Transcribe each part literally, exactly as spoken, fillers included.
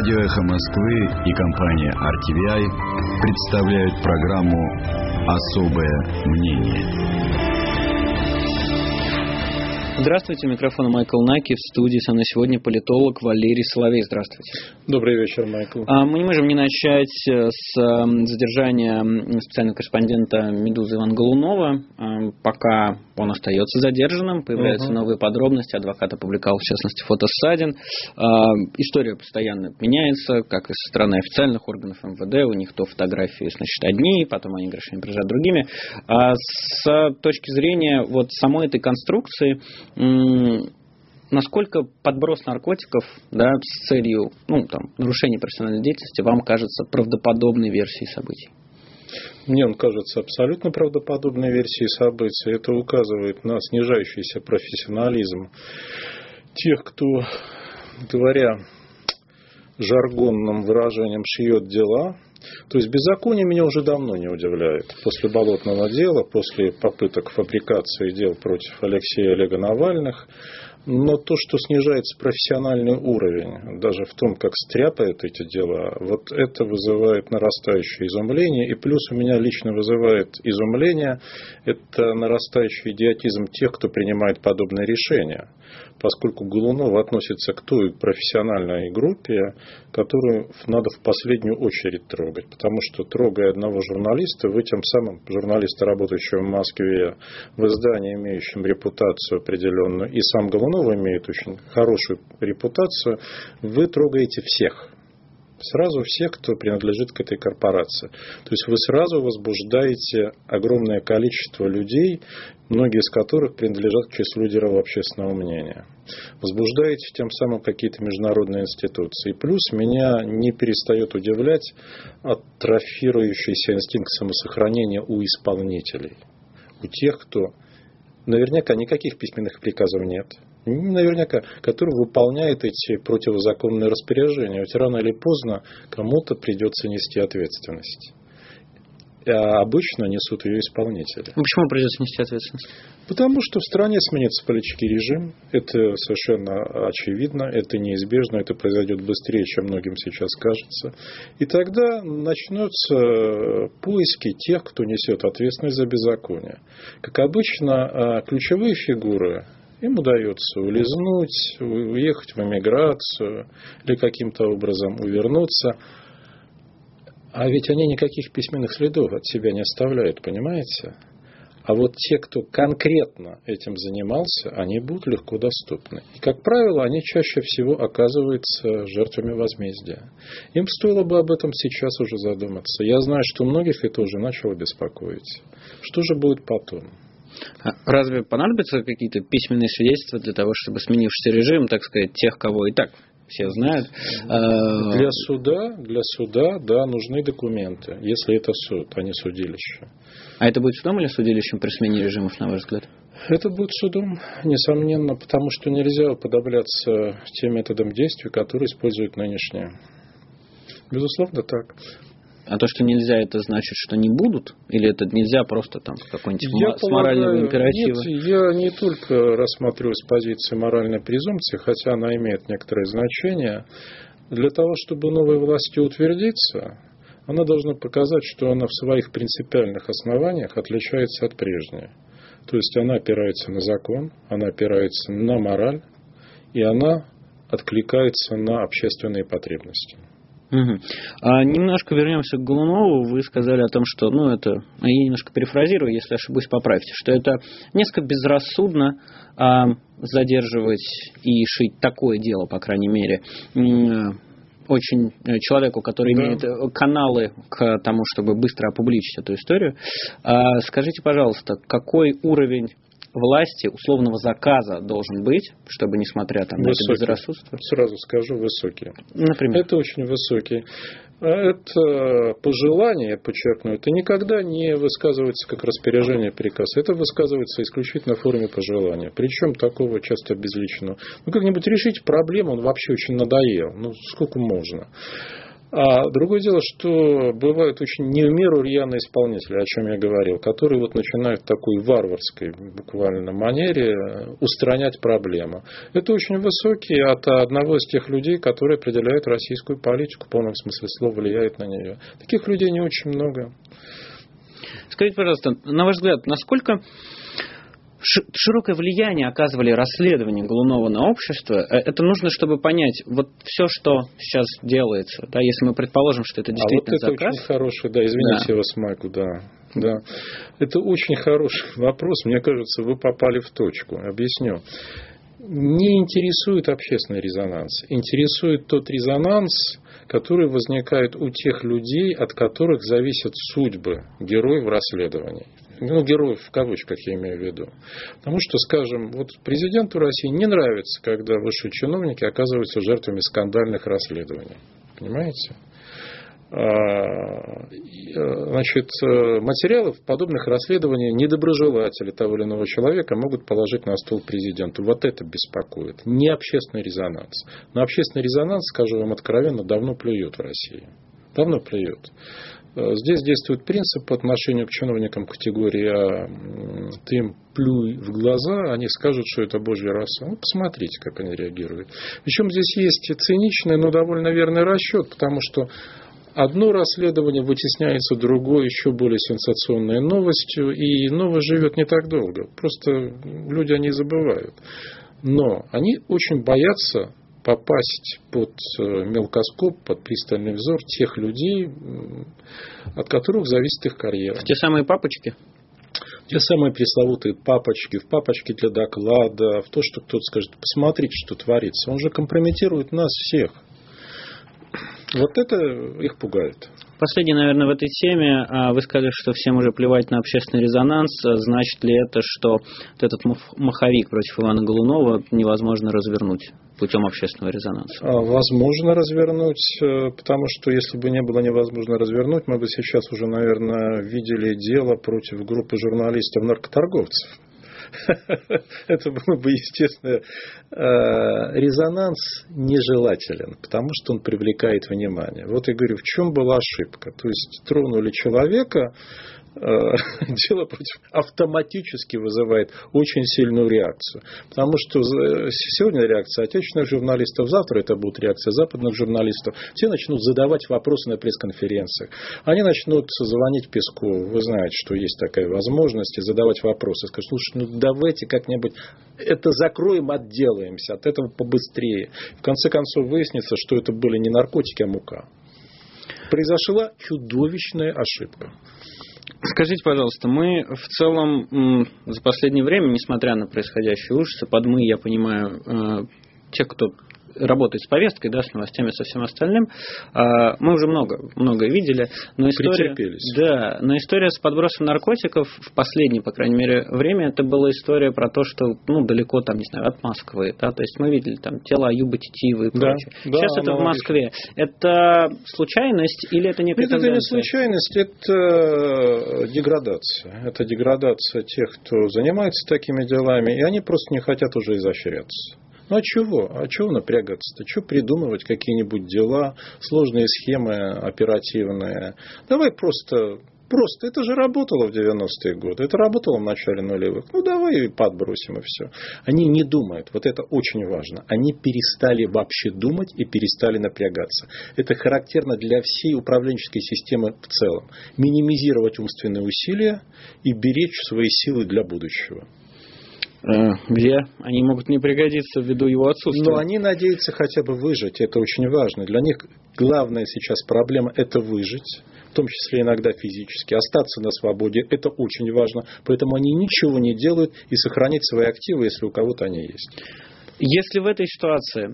Радиоэхо Москвы и компания эр ти ви ай представляют программу «Особое мнение». Здравствуйте, микрофон Майкл Наки. В студии со мной сегодня политолог Валерий Соловей. Здравствуйте. Добрый вечер, Майкл. Мы не можем не начать с задержания специального корреспондента «Медузы» Ивана Голунова. Пока он остается задержанным, появляются uh-huh. новые подробности. Адвокат опубликовал, в частности, фото ссадин. Э, история постоянно меняется, как и со стороны официальных органов эм вэ дэ. У них то фотографии, значит, одни, потом они грешами приезжают другими. А с точки зрения вот самой этой конструкции, м- насколько подброс наркотиков, да, с целью, ну, там, нарушения профессиональной деятельности вам кажется правдоподобной версией событий? Мне он кажется абсолютно правдоподобной версией событий. Это указывает на снижающийся профессионализм тех, кто, говоря жаргонным выражением, шьет дела. То есть беззаконие меня уже давно не удивляет. После болотного дела, после попыток фабрикации дел против Алексея и Олега Навальных. Но то, что снижается профессиональный уровень, даже в том, как стряпают эти дела, вот это вызывает нарастающее изумление. И плюс у меня лично вызывает изумление, это нарастающий идиотизм тех, кто принимает подобные решения. Поскольку Голунов относится к той профессиональной группе, которую надо в последнюю очередь трогать. Потому что, трогая одного журналиста, вы тем самым, журналиста, работающего в Москве, в издании, имеющем репутацию определенную, и сам Голунов имеет очень хорошую репутацию, вы трогаете всех. Сразу всех, кто принадлежит к этой корпорации. То есть вы сразу возбуждаете огромное количество людей, многие из которых принадлежат к числу лидеров общественного мнения. Возбуждаете тем самым какие-то международные институции. Плюс меня не перестает удивлять атрофирующийся инстинкт самосохранения у исполнителей. У тех, кто... Наверняка никаких письменных приказов нет. Наверняка, который выполняет эти противозаконные распоряжения. Ведь рано или поздно кому-то придется нести ответственность. А обычно несут ее исполнители. Почему придется нести ответственность? Потому что в стране сменится политический режим. Это совершенно очевидно. Это неизбежно. Это произойдет быстрее, чем многим сейчас кажется. И тогда начнутся поиски тех, кто несет ответственность за беззаконие. Как обычно, ключевые фигуры... Им удается улизнуть, уехать в эмиграцию или каким-то образом увернуться. А ведь они никаких письменных следов от себя не оставляют, понимаете? А вот те, кто конкретно этим занимался, они будут легко доступны. И, как правило, они чаще всего оказываются жертвами возмездия. Им стоило бы об этом сейчас уже задуматься. Я знаю, что многих это уже начало беспокоить. Что же будет потом? Разве понадобятся какие-то письменные свидетельства для того, чтобы сменившийся режим, так сказать, тех, кого и так все знают? Для суда, для суда, да, нужны документы, если это суд, а не судилище. А это будет судом или судилищем при смене режимов, на ваш взгляд? Это будет судом, несомненно, потому что нельзя уподобляться тем методам действий, которые используют нынешние. Безусловно, так. А то, что нельзя, это значит, что не будут? Или это нельзя просто там какой-нибудь с морального императива? Нет, я не только рассматриваю с позиции моральной презумпции, хотя она имеет некоторое значение. Для того, чтобы новой власти утвердиться, она должна показать, что она в своих принципиальных основаниях отличается от прежней. То есть она опирается на закон, она опирается на мораль, и она откликается на общественные потребности. Угу. А немножко вернемся к Голунову. Вы сказали о том, что, ну, это, я немножко перефразирую, если ошибусь, поправьте, что это несколько безрассудно а, задерживать и шить такое дело, по крайней мере, очень человеку, который да. имеет каналы к тому, чтобы быстро опубличить эту историю. А, скажите, пожалуйста, какой уровень власти условного заказа должен быть, чтобы, несмотря там, на это безрассудство? Сразу скажу, высокие. Например? Это очень высокие. Это пожелание, я подчеркну, это никогда не высказывается как распоряжение, приказ. Это высказывается исключительно в форме пожелания. Причем такого часто безличного. Ну, как-нибудь решить проблему, он вообще очень надоел. Ну, сколько можно. А другое дело, что бывают очень не в меру рьяные исполнители, о чем я говорил, которые вот начинают в такой варварской буквально манере устранять проблему. Это очень высокий от одного из тех людей, которые определяют российскую политику, в полном смысле слова влияют на нее. Таких людей не очень много. Скажите, пожалуйста, на ваш взгляд, насколько широкое влияние оказывали расследования Голунова на общество? Это нужно, чтобы понять, вот все, что сейчас делается, да, если мы предположим, что это действительно заказ. А вот это заказ, очень хороший, да, извините да. вас, Майкл, да, да. Это очень хороший вопрос, мне кажется, вы попали в точку, объясню. Не интересует общественный резонанс. Интересует тот резонанс, который возникает у тех людей, от которых зависят судьбы героев расследований. Ну, героев в кавычках я имею в виду. Потому что, скажем, вот президенту России не нравится, когда высшие чиновники оказываются жертвами скандальных расследований. Понимаете? Значит, материалов подобных расследований недоброжелатели того или иного человека могут положить на стол президенту. Вот это беспокоит. Не общественный резонанс. На общественный резонанс, скажу вам откровенно, давно плюют в России. Давно плюют. Здесь действует принцип по отношению к чиновникам категории А. Ты им плюй в глаза, они скажут, что это божья раса. Ну, посмотрите, как они реагируют. Причем здесь есть циничный, но довольно верный расчет, потому что одно расследование вытесняется другой, еще более сенсационной новостью, и новость живет не так долго. Просто люди о ней забывают. Но они очень боятся попасть под мелкоскоп, под пристальный взор тех людей, от которых зависит их карьера. В те самые папочки? Те самые пресловутые папочки, в папочки для доклада, в то, что кто-то скажет, посмотрите, что творится. Он же компрометирует нас всех. Вот это их пугает. Последнее, наверное, в этой теме. Вы сказали, что всем уже плевать на общественный резонанс. Значит ли это, что вот этот маховик против Ивана Голунова невозможно развернуть путем общественного резонанса? Возможно развернуть, потому что если бы не было невозможно развернуть, мы бы сейчас уже, наверное, видели дело против группы журналистов-наркоторговцев. Это было бы, естественно, резонанс нежелателен, потому что он привлекает внимание. Вот я говорю, в чем была ошибка? То есть, тронули человека, дело против автоматически вызывает очень сильную реакцию. Потому что сегодня реакция отечественных журналистов, завтра это будет реакция западных журналистов. Все начнут задавать вопросы на пресс-конференциях. Они начнут звонить Пескову. Вы знаете, что есть такая возможность, и задавать вопросы. Скажут, слушай, ну давайте как-нибудь это закроем, отделаемся от этого побыстрее. В конце концов выяснится, что это были не наркотики, а мука. Произошла чудовищная ошибка. Скажите, пожалуйста, мы в целом за последнее время, несмотря на происходящие ужасы, под «мы» я понимаю тех, кто работает с повесткой, да, с новостями, со всем остальным, мы уже много, многое видели, но история, да, но история с подбросом наркотиков в последнее, по крайней мере, время, это была история про то, что, ну, далеко там, не знаю, от Москвы, да, то есть мы видели там тело Аюба Титиева и прочее. Да, сейчас да, это в Москве. Это случайность или это некая тенденция? Нет, это не случайность, это деградация. Это деградация тех, кто занимается такими делами, и они просто не хотят уже изощряться. Ну, а чего? А чего напрягаться-то? Чего придумывать какие-нибудь дела, сложные схемы оперативные? Давай просто... Просто это же работало в девяностые годы. Это работало в начале нулевых. Ну, давай и подбросим, и все. Они не думают. Вот это очень важно. Они перестали вообще думать и перестали напрягаться. Это характерно для всей управленческой системы в целом. Минимизировать умственные усилия и беречь свои силы для будущего. Где они могут не пригодиться ввиду его отсутствия. Но они надеются хотя бы выжить, это очень важно. Для них главная сейчас проблема – это выжить, в том числе иногда физически. Остаться на свободе – это очень важно. Поэтому они ничего не делают и сохранить свои активы, если у кого-то они есть. Если в этой ситуации э,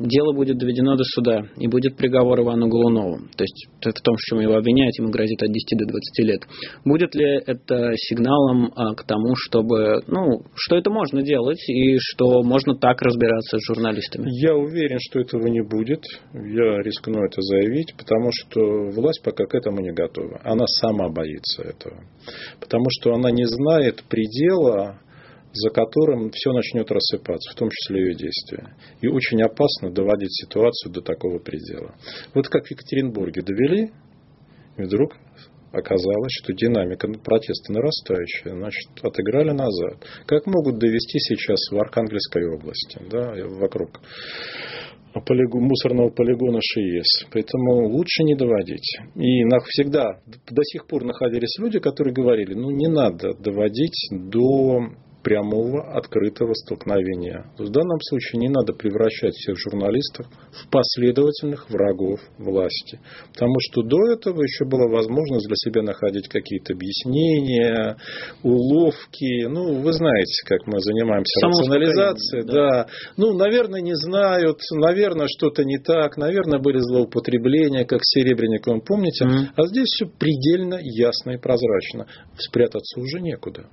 дело будет доведено до суда и будет приговор Ивану Голунову, то есть в том, в чем его обвиняют, ему грозит от десяти до двадцати лет, будет ли это сигналом э, к тому, чтобы, ну, что это можно делать и что можно так разбираться с журналистами? Я уверен, что этого не будет. Я рискну это заявить, потому что власть пока к этому не готова. Она сама боится этого. Потому что она не знает предела за которым все начнет рассыпаться, в том числе ее действия. И очень опасно доводить ситуацию до такого предела. Вот как в Екатеринбурге довели, и вдруг оказалось, что динамика протеста нарастающая, значит, отыграли назад. Как могут довести сейчас в Архангельской области, да, вокруг мусорного полигона ШИЭС. Поэтому лучше не доводить. И всегда, до сих пор находились люди, которые говорили, ну не надо доводить до прямого открытого столкновения. В данном случае не надо превращать всех журналистов в последовательных врагов власти. Потому что до этого еще была возможность для себя находить какие-то объяснения, уловки. Ну, вы знаете, как мы занимаемся само рационализацией. Да. Да. Ну, наверное, не знают, наверное, что-то не так, наверное, были злоупотребления, как с Серебренниковым, помните? Mm-hmm. А здесь все предельно ясно и прозрачно. Спрятаться уже некуда.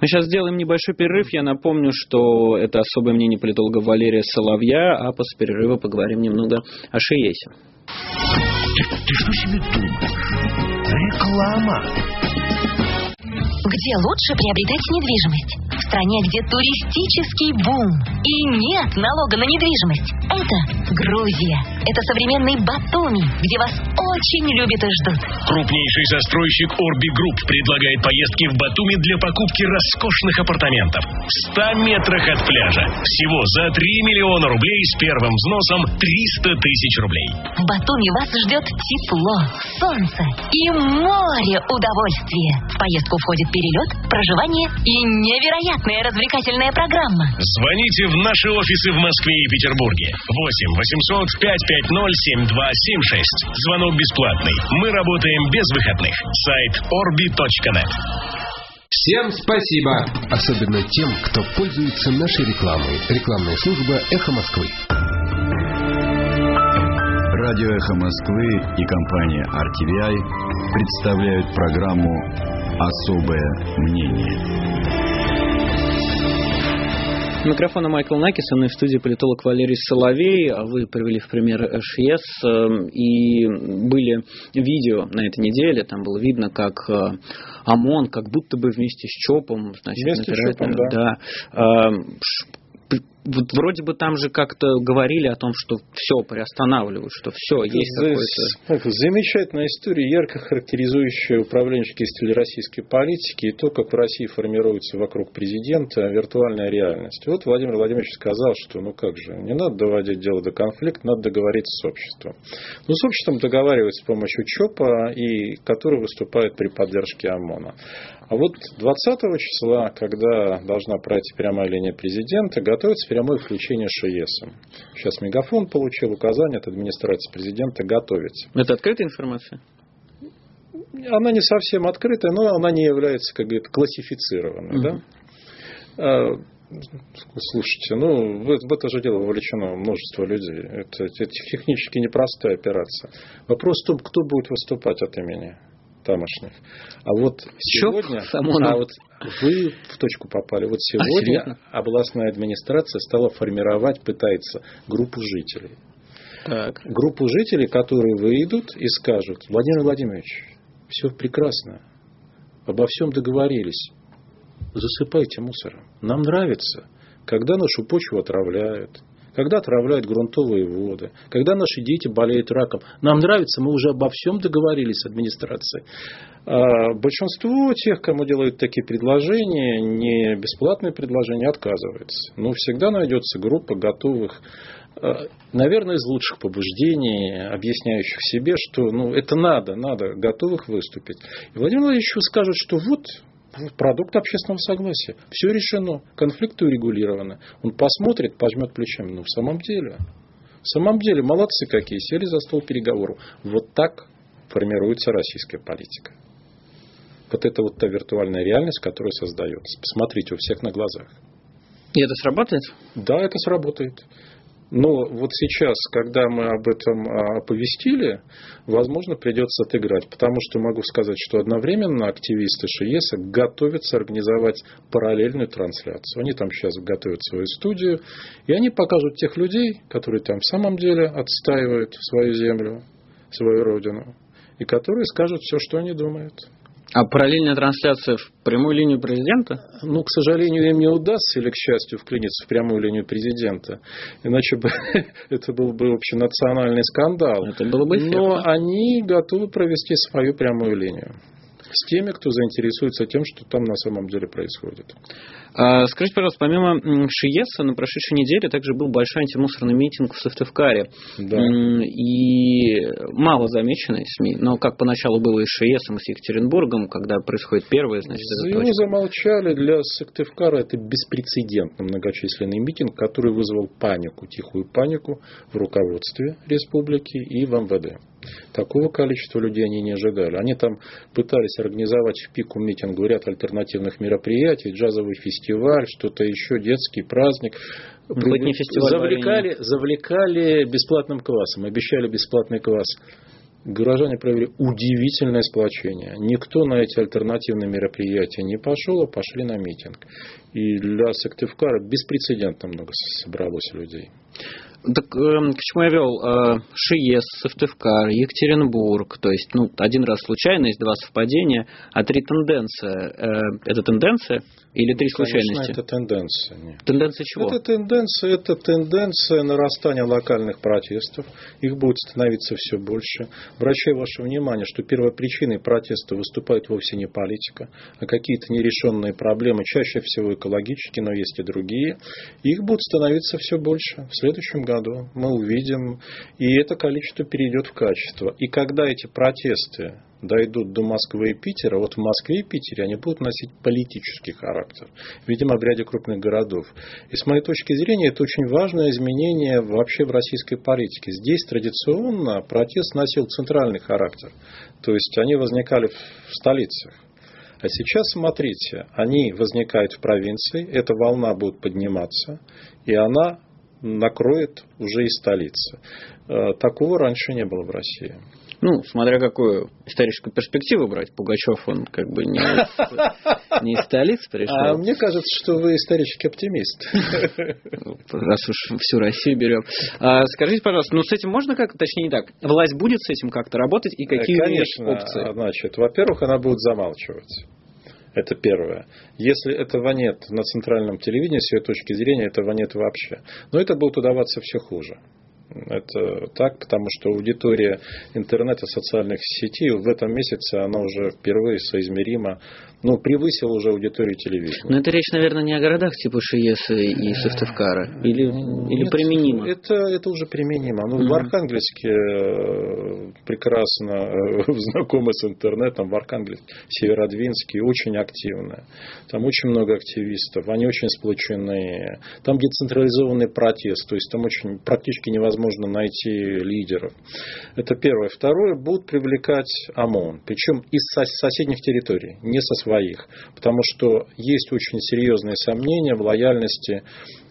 Мы сейчас сделаем небольшой перерыв. Я напомню, что это особое мнение политолога Валерия Соловья, а после перерыва поговорим немного о ШИЭСе. Ты, ты что себе думаешь? Реклама. Где лучше приобретать недвижимость? В стране, где туристический бум и нет налога на недвижимость. Это Грузия. Это современный Батуми, где вас очень любят и ждут. Крупнейший застройщик Orbi Group предлагает поездки в Батуми для покупки роскошных апартаментов в ста метрах от пляжа. Всего за три миллиона рублей с первым взносом триста тысяч рублей. В Батуми вас ждет тепло, солнце и море удовольствия. В поездку входит перелет, проживание и невероятная развлекательная программа. Звоните в наши офисы в Москве и Петербурге. восемь восемьсот пятьсот пятьдесят ноль семь два семь шесть. Звонок бесплатный. Мы работаем без выходных. Сайт орби точка нет. Всем спасибо! Особенно тем, кто пользуется нашей рекламой. Рекламная служба «Эхо Москвы». Радио «Эхо Москвы» и компания эр ти ви ай представляют программу «Особое мнение». Микрофон Майкл Наки, со мной в студии политолог Валерий Соловей. Вы привели в пример ШИЭС, и были видео на этой неделе, там было видно, как ОМОН как будто бы вместе с ЧОПом, значит, вместе с ЧОПом, да, да. Вот вроде бы там же как-то говорили о том, что все приостанавливают, что все, есть какое-то... Замечательная история, ярко характеризующая управленческий стиль российской политики и то, как в России формируется вокруг президента виртуальная реальность. Вот Владимир Владимирович сказал, что ну как же, не надо доводить дело до конфликта, надо договориться с обществом. Но с обществом договариваются с помощью ЧОПа, и который выступает при поддержке ОМОНа. А вот двадцатого числа, когда должна пройти прямая линия президента, готовится прямое включение ШИЭСом. Сейчас Мегафон получил указание от администрации президента готовить. Это открытая информация? Она не совсем открытая, но она не является, как говорят, классифицированной. Угу. Да? Слушайте, ну, в, в это же дело вовлечено множество людей. Это, это технически непростая операция. Вопрос в том, кто будет выступать от имени тамошних. А вот сегодня, а вот вы в точку попали. Вот сегодня а областная администрация стала формировать, пытается, группу жителей. Так. Группу жителей, которые выйдут и скажут: Владимир Владимирович, все прекрасно, обо всем договорились, засыпайте мусором. Нам нравится, когда нашу почву отравляют, когда отравляют грунтовые воды, когда наши дети болеют раком. Нам нравится, мы уже обо всем договорились с администрацией. А большинство тех, кому делают такие предложения, не бесплатные предложения, отказываются. Но всегда найдется группа готовых, наверное, из лучших побуждений, объясняющих себе, что ну, это надо, надо, готовых выступить. И Владимир Владимирович скажет, что вот... продукт общественного согласия. Все решено. Конфликты урегулированы. Он посмотрит, пожмет плечами. Ну, в самом деле. В самом деле, молодцы какие. Сели за стол переговоров. Вот так формируется российская политика. Вот это вот та виртуальная реальность, которая создается. Посмотрите, у всех на глазах. И это сработает? Да, это сработает. Но вот сейчас, когда мы об этом оповестили, возможно, придется отыграть. Потому что могу сказать, что одновременно активисты ШИЭСа готовятся организовать параллельную трансляцию. Они там сейчас готовят свою студию. И они покажут тех людей, которые там в самом деле отстаивают свою землю, свою родину. И которые скажут все, что они думают. А параллельная трансляция в прямую линию президента? Ну, к сожалению, им не удастся, или, к счастью, вклиниться в прямую линию президента. Иначе бы это был бы общенациональный скандал. Это было бы эффектно. Но они готовы провести свою прямую линию с теми, кто заинтересуется тем, что там на самом деле происходит. А, скажите, пожалуйста, помимо ШИЭСа на прошедшей неделе также был большой антимусорный митинг в Сыктывкаре. Да. И мало замеченный СМИ, но как поначалу было и с ШИЭСом, и с Екатеринбургом, когда происходит первое, значит... Его замолчали. Для Сыктывкара это беспрецедентно многочисленный митинг, который вызвал панику, тихую панику в руководстве республики и в эм вэ дэ. Такого количества людей они не ожидали. Они там пытались организовать в пику митингу ряд альтернативных мероприятий, джазовый фестиваль, что-то еще, детский праздник. При... Завлекали, завлекали бесплатным классом, обещали бесплатный класс. Горожане провели удивительное сплочение. Никто на эти альтернативные мероприятия не пошел, а пошли на митинг. И для Сыктывкара беспрецедентно много собралось людей. Так, к чему я вел? ШИЭС, Сыктывкар, Екатеринбург. То есть, ну, один раз случайность, два совпадения, а три тенденция. Это тенденция или три случайности? Конечно, это тенденция. Нет. Тенденция чего? Это тенденция, это тенденция нарастания локальных протестов. Их будет становиться все больше. Обращаю ваше внимание, что первопричиной протеста выступает вовсе не политика, а какие-то нерешенные проблемы, чаще всего экологические, но есть и другие. Их будет становиться все больше. В следующем году году мы увидим, и это количество перейдет в качество. И когда эти протесты дойдут до Москвы и Питера, вот в Москве и Питере они будут носить политический характер, видимо, в ряде крупных городов. И с моей точки зрения, это очень важное изменение вообще в российской политике. Здесь традиционно протест носил центральный характер, то есть они возникали в столицах. А сейчас, смотрите, они возникают в провинции, эта волна будет подниматься, и она накроет уже и столицы. Такого раньше не было в России. Ну, смотря какую историческую перспективу брать. Пугачев, он как бы не, не из столицы пришел. А мне кажется, что вы исторический оптимист. Раз уж всю Россию берем. А, скажите, пожалуйста, ну с этим можно как-то, точнее не так, власть будет с этим как-то работать и какие Конечно, опции? Значит, во-первых, она будет замалчивать. Это первое. Если этого нет на центральном телевидении, с ее точки зрения, этого нет вообще. Но это будет удаваться все хуже. Это так, потому что аудитория интернета, социальных сетей в этом месяце, она уже впервые соизмеримо, ну, превысила уже аудиторию телевидения. Но это речь, наверное, не о городах типа ШИЭСа и Сыктывкара? Или, или применимо? Это, это уже применимо. Ну, mm-hmm. В Архангельске прекрасно знакомы с интернетом. В Архангельске, Северодвинске очень активно. Там очень много активистов. Они очень сплочены. Там децентрализованный протест. То есть, там очень практически невозможно возможно найти лидеров. Это первое. Второе, будут привлекать ОМОН. Причем из соседних территорий, не со своих. Потому что есть очень серьезные сомнения в лояльности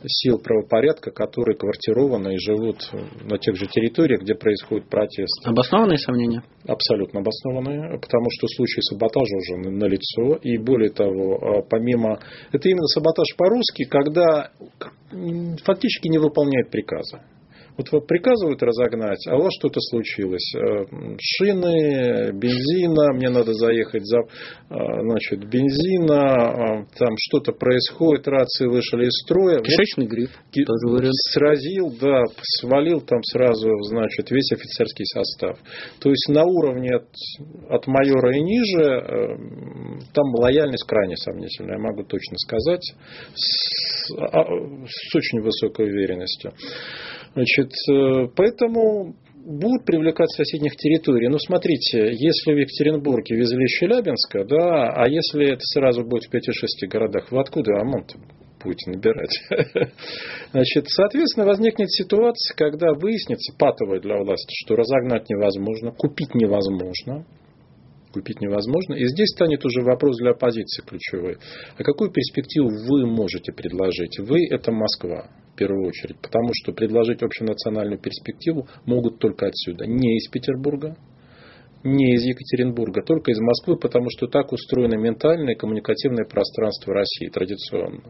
сил правопорядка, которые квартированы и живут на тех же территориях, где происходит протест. Обоснованные сомнения? Абсолютно обоснованные. Потому что случай саботажа уже налицо. И более того, помимо... Это именно саботаж по-русски, когда фактически не выполняет приказа. Вот приказывают разогнать, а у вас что-то случилось. Шины, бензина, мне надо заехать за значит, бензина, там что-то происходит, рации вышли из строя. Кишечный вот, грипп. Ки- сразил, да, свалил там сразу, значит, весь офицерский состав. То есть на уровне от, от майора и ниже там лояльность крайне сомнительная, я могу точно сказать, с, с очень высокой уверенностью. Значит, поэтому будут привлекать соседних территорий. Но смотрите, если в Екатеринбурге везли из Челябинска, да, а если это сразу будет в пяти-шести городах, вы откуда ОМОН-то будете набирать? Значит, соответственно, возникнет ситуация, когда выяснится, патовая для власти, что разогнать невозможно, купить невозможно. Купить невозможно. И здесь станет уже вопрос для оппозиции ключевой. А какую перспективу вы можете предложить? Вы – это Москва, в первую очередь. Потому что предложить общенациональную перспективу могут только отсюда. Не из Петербурга, не из Екатеринбурга, только из Москвы, потому что так устроено ментальное и коммуникативное пространство России традиционно.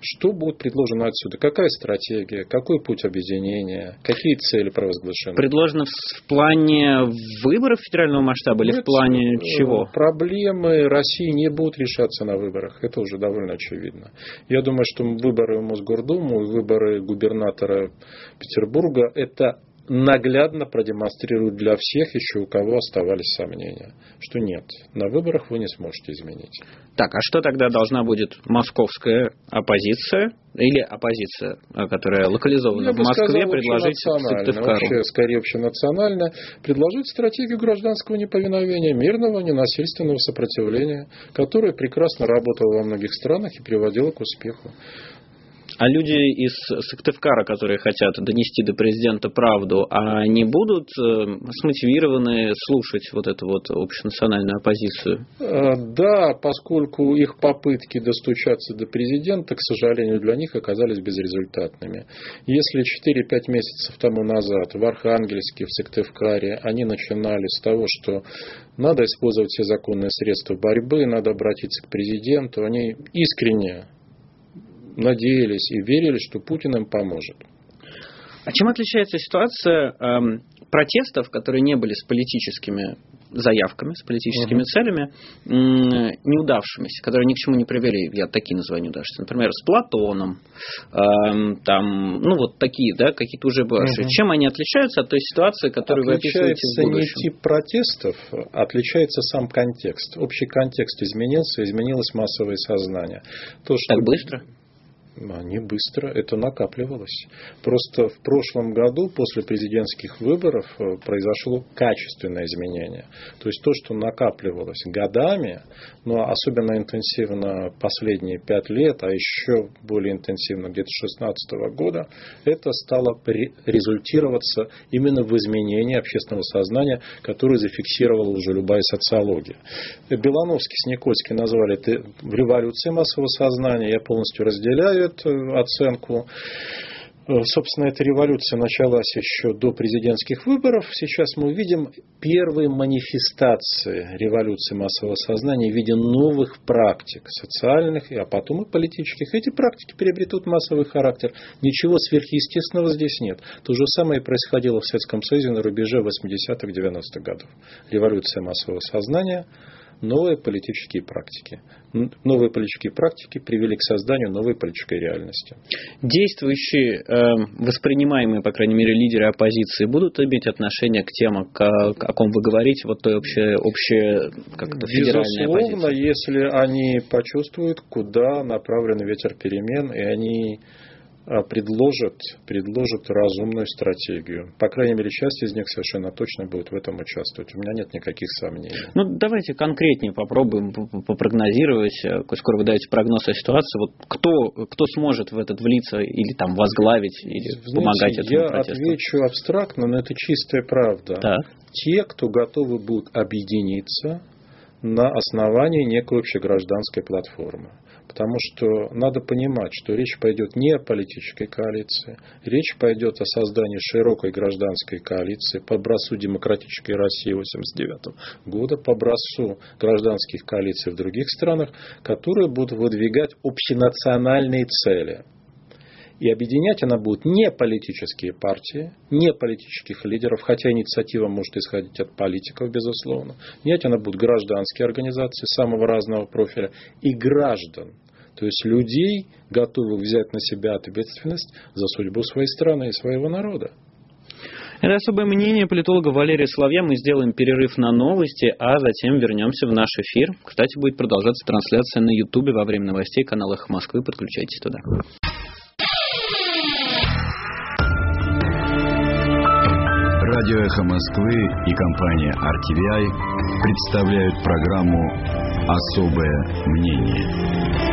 Что будет предложено отсюда? Какая стратегия? Какой путь объединения? Какие цели провозглашены? Предложено в плане выборов федерального масштаба или Нет, в плане чего? Проблемы России не будут решаться на выборах. Это уже довольно очевидно. Я думаю, что выборы в Мосгордуму и выборы губернатора Петербурга – это наглядно продемонстрируют для всех, еще у кого оставались сомнения, что нет, на выборах вы не сможете изменить. Так, а что тогда должна будет московская оппозиция или оппозиция, которая локализована Я в Москве, сказал, предложить Сыктывкару? Вообще, скорее общенационально, предложить стратегию гражданского неповиновения, мирного, ненасильственного сопротивления, которая прекрасно работала во многих странах и приводила к успеху. А люди из Сыктывкара, которые хотят донести до президента правду, а не будут смотивированы слушать вот эту вот общенациональную оппозицию? Да, поскольку их попытки достучаться до президента, к сожалению, для них оказались безрезультатными. Если четыре-пять месяцев тому назад в Архангельске, в Сыктывкаре они начинали с того, что надо использовать все законные средства борьбы, надо обратиться к президенту, они искренне надеялись и верили, что Путин им поможет. А чем отличается ситуация э, протестов, которые не были с политическими заявками, с политическими uh-huh. целями, э, неудавшимися, которые ни к чему не привели, я такие называю неудавшимися, например, с Платоном, э, там, ну вот такие, да, какие-то уже бывшие. Uh-huh. Чем они отличаются от той ситуации, которую отличается вы описываете в будущем? Не тип протестов, отличается сам контекст. Общий контекст изменился, изменилось массовое сознание. То, что... Так быстро? Не быстро, это накапливалось. Просто в прошлом году после президентских выборов произошло качественное изменение. То есть то, что накапливалось годами, но особенно интенсивно последние пять лет, а еще более интенсивно где-то с две тысячи шестнадцатого года, это стало результироваться именно в изменении общественного сознания, которое зафиксировала уже любая социология. Белановский с Никольским назвали это революцией массового сознания, я полностью разделяю эту оценку. Собственно, эта революция началась еще до президентских выборов. Сейчас мы видим первые манифестации революции массового сознания в виде новых практик социальных, а потом и политических. Эти практики приобретут массовый характер. Ничего сверхъестественного здесь нет. То же самое происходило в Советском Союзе на рубеже восьмидесятых-девяностых годов. Революция массового сознания, новые политические практики. Новые политические практики привели к созданию новой политической реальности. Действующие, воспринимаемые, по крайней мере, лидеры оппозиции будут иметь отношение к тем, о ком вы говорите, вот той общей, общей как это, федеральной оппозиции? Безусловно, если они почувствуют, куда направлен ветер перемен, и они предложат, предложат разумную стратегию. По крайней мере, часть из них совершенно точно будет в этом участвовать. У меня нет никаких сомнений. Ну, давайте конкретнее попробуем попрогнозировать. Скоро вы даете прогноз о ситуации. Вот кто, кто сможет в этот влиться или там возглавить, или Знаете, помогать этому я протесту? Я отвечу абстрактно, но это чистая правда. Да. Те, кто готовы будут объединиться на основании некой общегражданской платформы. Потому что надо понимать, что речь пойдет не о политической коалиции, речь пойдет о создании широкой гражданской коалиции по образцу демократической России восемьдесят девятого года, по образцу гражданских коалиций в других странах, которые будут выдвигать общенациональные цели. И объединять она будет не политические партии, не политических лидеров, хотя инициатива может исходить от политиков, безусловно. Нет, она будет гражданские организации самого разного профиля и граждан. То есть людей, готовых взять на себя ответственность за судьбу своей страны и своего народа. Это особое мнение политолога Валерия Соловья. Мы сделаем перерыв на новости, а затем вернемся в наш эфир. Кстати, будет продолжаться трансляция на Ютубе во время новостей канала «Эхо Москвы». Подключайтесь туда. Радиоэхо Москвы и компания эр ти ви ай представляют программу «Особое мнение».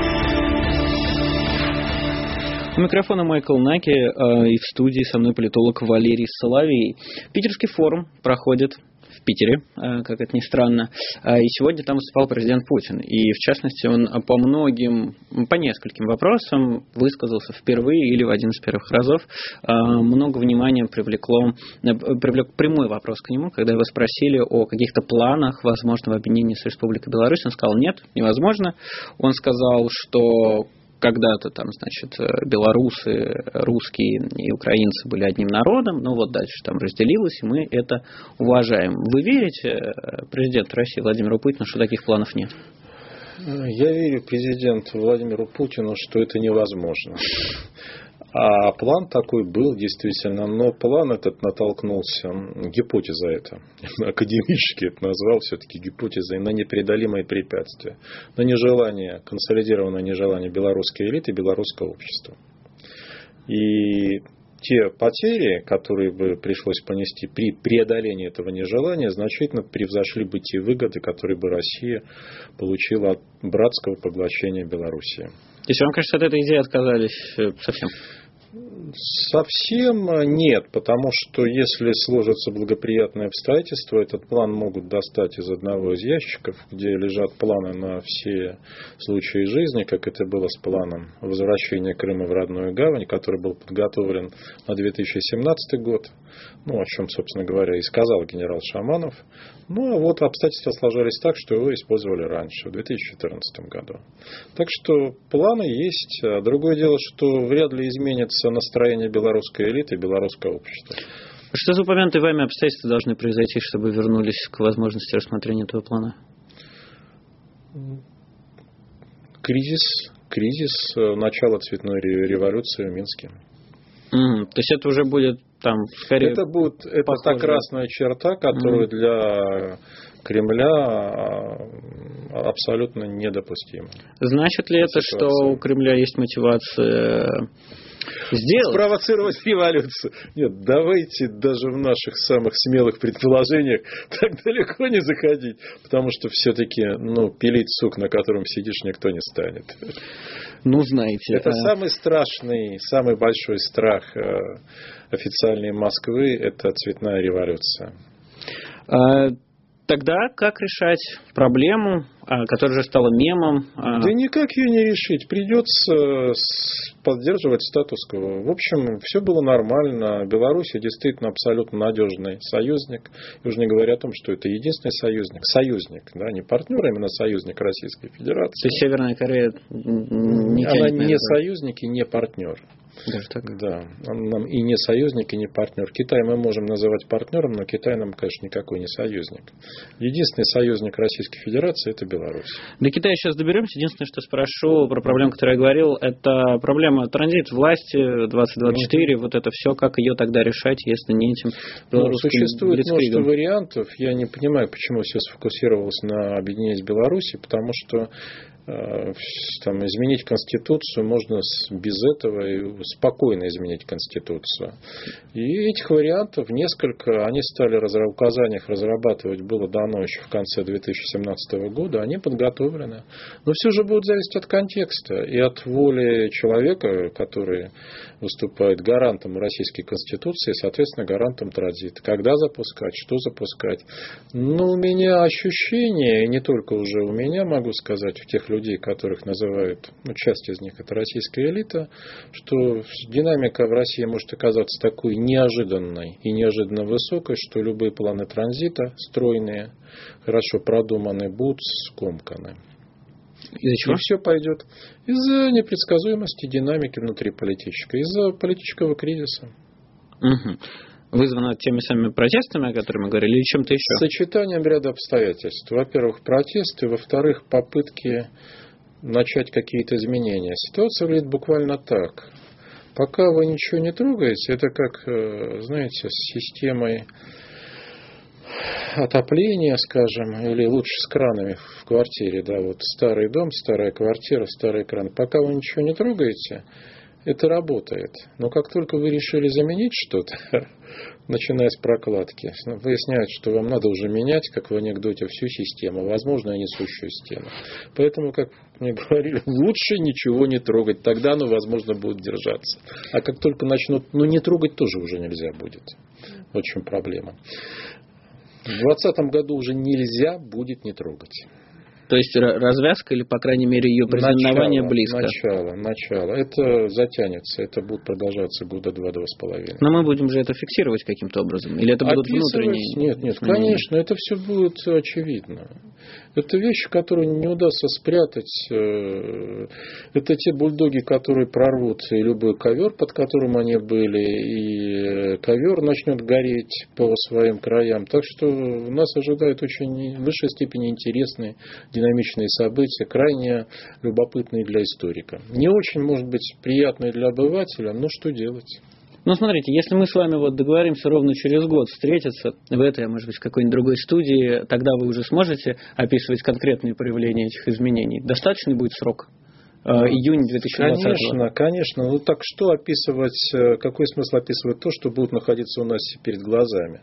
У микрофона Майкл Наки и в студии со мной политолог Валерий Соловей. Питерский форум проходит в Питере, как это ни странно. И сегодня там выступал президент Путин. И, в частности, он по многим, по нескольким вопросам высказался впервые или в один из первых разов. Много внимания привлекло, привлек прямой вопрос к нему, когда его спросили о каких-то планах возможного объединения с Республикой Беларусь. Он сказал, нет, невозможно. Он сказал, что... Когда-то там, значит, белорусы, русские и украинцы были одним народом, но вот дальше там разделилось, и мы это уважаем. Вы верите президенту России Владимиру Путину, что таких планов нет? Я верю президенту Владимиру Путину, что это невозможно. А план такой был, действительно, но план этот натолкнулся, гипотеза эта, академически это назвал все-таки гипотезой, на непреодолимые препятствия, на нежелание, консолидированное нежелание белорусской элиты, белорусского общества. И те потери, которые бы пришлось понести при преодолении этого нежелания, значительно превзошли бы те выгоды, которые бы Россия получила от братского поглощения Белоруссии. То есть, вам кажется, от этой идеи отказались совсем? Совсем нет, потому что если сложатся благоприятные обстоятельства, этот план могут достать из одного из ящиков, где лежат планы на все случаи жизни, как это было с планом возвращения Крыма в родную гавань, который был подготовлен на две тысячи семнадцатый год, ну, о чем, собственно говоря, и сказал генерал Шаманов. Ну, а вот обстоятельства сложились так, что его использовали раньше, в две тысячи четырнадцатом году. Так что планы есть. Другое дело, что вряд ли изменится настроение белорусской элиты и белорусского общества. Что за упомянутые вами обстоятельства должны произойти, чтобы вернулись к возможности рассмотрения этого плана? Кризис, кризис начала цветной революции в Минске. Mm-hmm. То есть это уже будет там скорее. Это будет это та красная черта, которую mm-hmm. для Кремля абсолютно недопустима. Значит ли это, ситуация? Что у Кремля есть мотивация? Сделать. Спровоцировать революцию. Нет, давайте даже в наших самых смелых предположениях так далеко не заходить, потому что все-таки, ну, пилить сук, на котором сидишь, никто не станет. Ну, знаете. Это а... самый страшный, самый большой страх официальной Москвы, это цветная революция. А... Тогда как решать проблему, которая уже стала мемом? Да никак ее не решить. Придется поддерживать статус-кво. В общем, все было нормально. Беларусь действительно абсолютно надежный союзник. Я уже не говорю о том, что это единственный союзник. Союзник, да, не партнер, а именно союзник Российской Федерации. То есть Северная Корея не тянет. Она не союзник и не партнер. Даже так? Да. Он нам и не союзник, и не партнер. Китай мы можем называть партнером, но Китай нам, конечно, никакой не союзник. Единственный союзник Российской Федерации – это Беларусь. До Китая сейчас доберемся. Единственное, что спрошу про проблему, которую я говорил, это проблема транзит власти двадцать двадцать четыре. Вот это все, как ее тогда решать, если не этим белорусским лицкригом? Ну, существует множество вариантов. Я не понимаю, почему все сфокусировалось на объединении с Беларусью, потому что там, изменить Конституцию можно без этого и спокойно изменить Конституцию. И этих вариантов несколько. Они стали в указаниях разрабатывать, было дано еще в конце две тысячи семнадцатого года. Они подготовлены. Но все же будет зависеть от контекста и от воли человека, который выступает гарантом российской Конституции, соответственно, гарантом транзита. Когда запускать, что запускать. Но у меня ощущение, и не только уже у меня, могу сказать, в тех людей, которых называют, ну, часть из них это российская элита, что динамика в России может оказаться такой неожиданной и неожиданно высокой, что любые планы транзита, стройные, хорошо продуманные, будут скомканы. Из-за чего? И все пойдет из-за непредсказуемости динамики внутриполитической, из-за политического кризиса. Угу. Вызвано теми самыми протестами, о которых мы говорили, или чем-то еще? Сочетанием ряда обстоятельств. Во-первых, протесты, во-вторых, попытки начать какие-то изменения. Ситуация выглядит буквально так. Пока вы ничего не трогаете, это как, знаете, с системой отопления, скажем, или лучше с кранами в квартире. Да, вот старый дом, старая квартира, старый кран. Пока вы ничего не трогаете, это работает. Но как только вы решили заменить что-то, начиная с прокладки, выясняют, что вам надо уже менять, как в анекдоте, всю систему, возможно, и несущую систему. Поэтому, как мне говорили, лучше ничего не трогать, тогда оно, возможно, будет держаться. А как только начнут, ну, не трогать тоже уже нельзя будет. В общем, проблема. В двадцатом году уже нельзя будет не трогать. То есть развязка или, по крайней мере, ее признаменование близко? Начало, начало. Это затянется, это будет продолжаться года два-два с половиной. Но мы будем же это фиксировать каким-то образом? Или это будут внутренние? Нет, нет, конечно, это все будет очевидно. Это вещи, которые не удастся спрятать. Это те бульдоги, которые прорвутся, и любой ковер, под которым они были, и ковер начнет гореть по своим краям. Так что нас ожидают очень в высшей степени интересные динамичные события, крайне любопытные для историка. Не очень, может быть, приятные для обывателя, но что делать? Ну, смотрите, если мы с вами вот договоримся ровно через год встретиться в этой, а может быть, в какой-нибудь другой студии, тогда вы уже сможете описывать конкретные проявления этих изменений. Достаточный будет срок? Июнь две тысячи двадцатого. Конечно, конечно. Ну так что описывать, какой смысл описывать то, что будет находиться у нас перед глазами?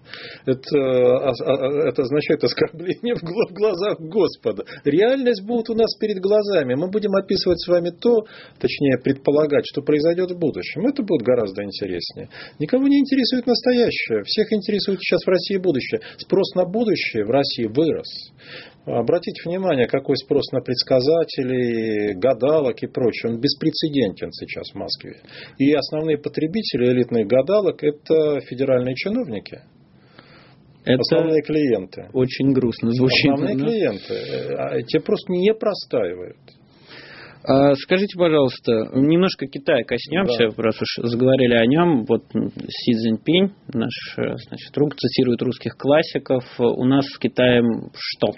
Это, это означает оскорбление в глазах Господа. Реальность будет у нас перед глазами. Мы будем описывать с вами то, точнее предполагать, что произойдет в будущем. Это будет гораздо интереснее. Никого не интересует настоящее. Всех интересует сейчас в России будущее. Спрос на будущее в России вырос. Обратите внимание, какой спрос на предсказателей, гадалок и прочее. Он беспрецедентен сейчас в Москве. И основные потребители элитных гадалок – это федеральные чиновники. Это основные клиенты. Очень грустно звучит. Основные да? клиенты. Те просто не простаивают. Скажите, пожалуйста, немножко Китая коснемся, да. раз уж заговорили о нем. Вот Си Цзиньпинь, наш, значит, друг, цитирует русских классиков. У нас с Китаем что?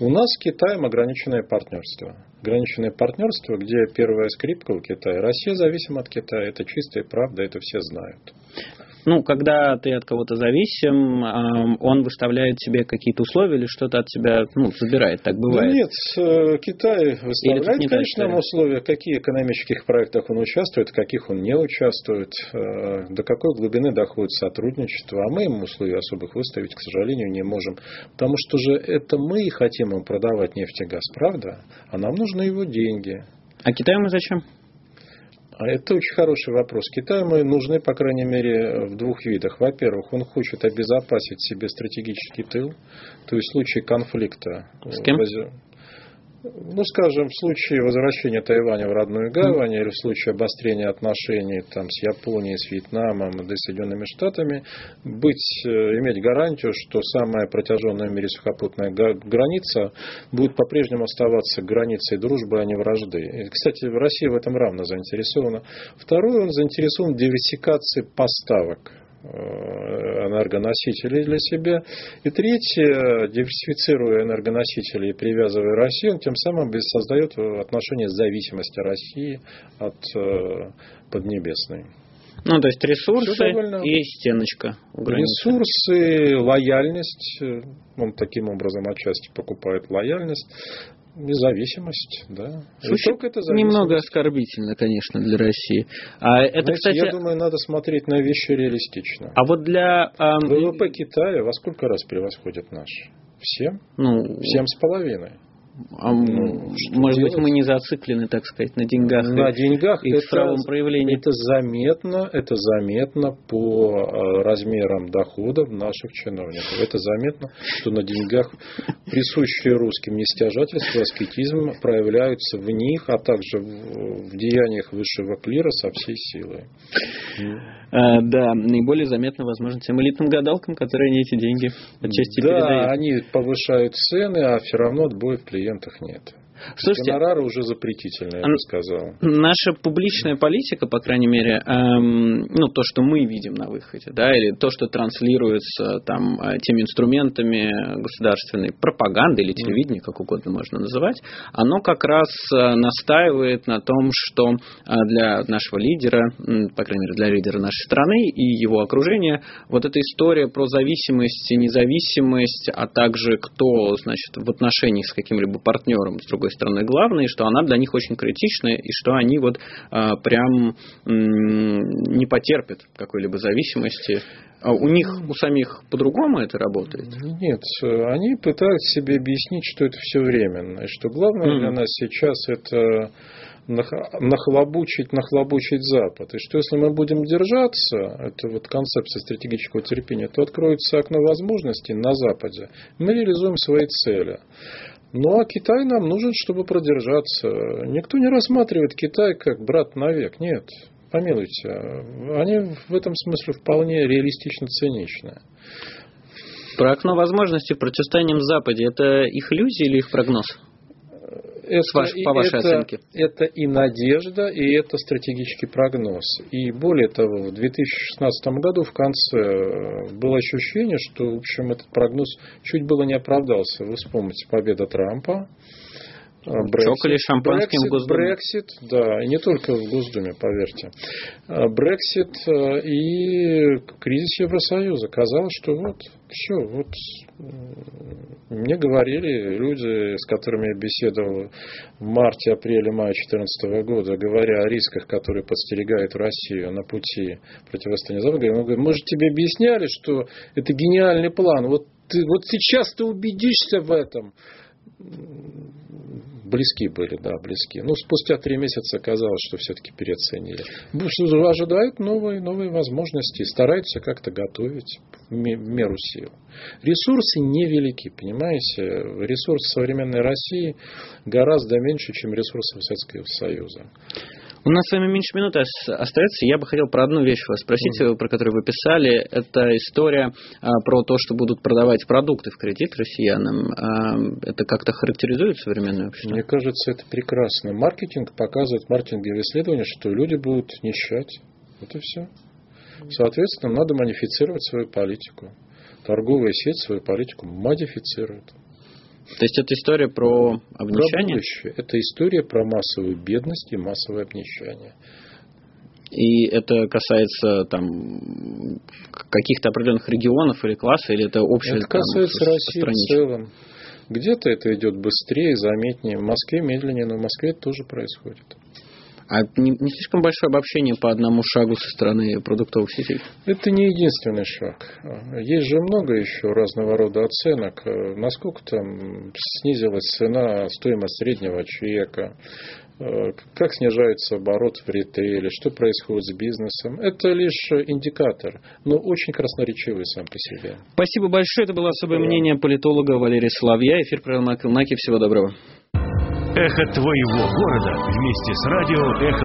У нас с Китаем ограниченное партнерство. Ограниченное партнерство, где первая скрипка у Китая. Россия зависима от Китая. Это чистая правда, это все знают. Ну, когда ты от кого-то зависим, он выставляет тебе какие-то условия или что-то от тебя ну, забирает, так бывает? Ну, нет, Китай выставляет, не конечно, нам условия, в каких экономических проектах он участвует, в каких он не участвует, до какой глубины доходит сотрудничество, а мы ему условия особых выставить, к сожалению, не можем, потому что же это мы хотим им продавать нефть и газ, правда? А нам нужны его деньги. А Китаю мы зачем? Это очень хороший вопрос. Китаю мы нужны, по крайней мере, в двух видах. Во-первых, он хочет обезопасить себе стратегический тыл, то есть в случае конфликта. С кем? Ну, скажем, в случае возвращения Тайваня в родную гавань, или в случае обострения отношений там, с Японией, с Вьетнамом, да и Соединенными Штатами, быть, иметь гарантию, что самая протяженная в мире сухопутная граница будет по-прежнему оставаться границей дружбы, а не вражды. И, кстати, Россия в этом равно заинтересована. Второе, он заинтересован в диверсификации поставок энергоносителей для себя. И третье, диверсифицируя энергоносители и привязывая Россию, он тем самым создает отношение зависимости России от Поднебесной. Ну, то есть ресурсы довольно... и стеночка. Ресурсы, лояльность. Он таким образом отчасти покупает лояльность. Независимость, да. Слушай, это зависимость. Немного оскорбительно, конечно, для России. А это, знаете, кстати... Я думаю, надо смотреть на вещи реалистично. А вот для... А... ВВП Китая во сколько раз превосходит наш? В семь? Ну... В семь с половиной. А, ну, может делать? Быть, мы не зациклены, так сказать, на деньгах. На и, деньгах и это, в правом проявлении. Это заметно, это заметно по размерам доходов наших чиновников. Это заметно, что на деньгах присущие русским нестяжательство, аскетизм проявляются в них, а также в, в деяниях высшего клира со всей силой. А, да, наиболее заметно, возможно, тем элитным гадалкам, которые они эти деньги отчасти да, передают. Да, они повышают цены, а все равно отбоя в клиентах нет. Слушайте, гонорары уже запретительные, я бы сказал. Наша публичная политика, по крайней мере, эм, ну, то, что мы видим на выходе, да, или то, что транслируется там, теми инструментами государственной пропаганды или телевидения, как угодно можно называть, оно как раз настаивает на том, что для нашего лидера, по крайней мере, для лидера нашей страны и его окружения, вот эта история про зависимость и независимость, а также кто, значит, в отношениях с каким-либо партнером, с другой стороны, главное, что она для них очень критична, и что они вот а, прям м- не потерпят какой-либо зависимости. А у них, у самих по-другому это работает? Нет, они пытаются себе объяснить, что это все временно, и что главное mm-hmm. для нас сейчас это нахлобучить, нахлобучить Запад. И что если мы будем держаться, это вот концепция стратегического терпения, то откроется окно возможностей на Западе. Мы реализуем свои цели. Ну, а Китай нам нужен, чтобы продержаться. Никто не рассматривает Китай как брат навек. Нет, помилуйте. Они в этом смысле вполне реалистично циничны. Про окно возможностей противостоянием в Западе. Это их иллюзия или их прогноз? Это, ваш, по вашей это, оценке. Это и надежда, и это стратегический прогноз. И более того, в две тысячи шестнадцатом году в конце было ощущение, что, в общем, этот прогноз чуть было не оправдался. Вы вспомните победа Трампа. Чокали шампанским в Госдуме. Брексит, да, и не только в Госдуме, поверьте. Брексит и кризис Евросоюза. Казалось, что вот, все, вот. Мне говорили люди, с которыми я беседовал в марте, апреле, мае две тысячи четырнадцатого года, говоря о рисках, которые подстерегают Россию на пути противостояния Запада, я говорю, мы же тебе объясняли, что это гениальный план. Вот, ты, вот сейчас ты убедишься в этом. Близки были, да, близки. Но спустя три месяца оказалось, что все-таки переоценили. Ожидают новые, новые возможности. Стараются как-то готовить в меру сил. Ресурсы невелики, понимаете? Ресурсы современной России гораздо меньше, чем ресурсы Советского Союза. У нас с вами меньше минуты остается. Я бы хотел про одну вещь вас спросить, mm-hmm. про которую вы писали. Это история а, про то, что будут продавать продукты в кредит россиянам. А, это как-то характеризует современное общество? Мне кажется, это прекрасно. Маркетинг показывает, маркетинговые исследования, что люди будут нищать. Вот и все. Соответственно, надо модифицировать свою политику. Торговая сеть свою политику модифицирует. То есть, это история про обнищание? Про это история про массовую бедность и массовое обнищание. И это касается там, каких-то определенных регионов или классов, или это общее? Это касается там, России в целом. Где-то это идет быстрее, заметнее. В Москве медленнее, но в Москве это тоже происходит. А не, не слишком большое обобщение по одному шагу со стороны продуктовых сетей? Это не единственный шаг. Есть же много еще разного рода оценок. Насколько там снизилась цена, стоимость среднего чека, как снижается оборот в ритейле, что происходит с бизнесом. Это лишь индикатор, но очень красноречивый сам по себе. Спасибо большое. Это было особое да. мнение политолога Валерия Соловья. Эфир провел Майкл Наки. Всего доброго. Эхо твоего города вместе с радио Эхо.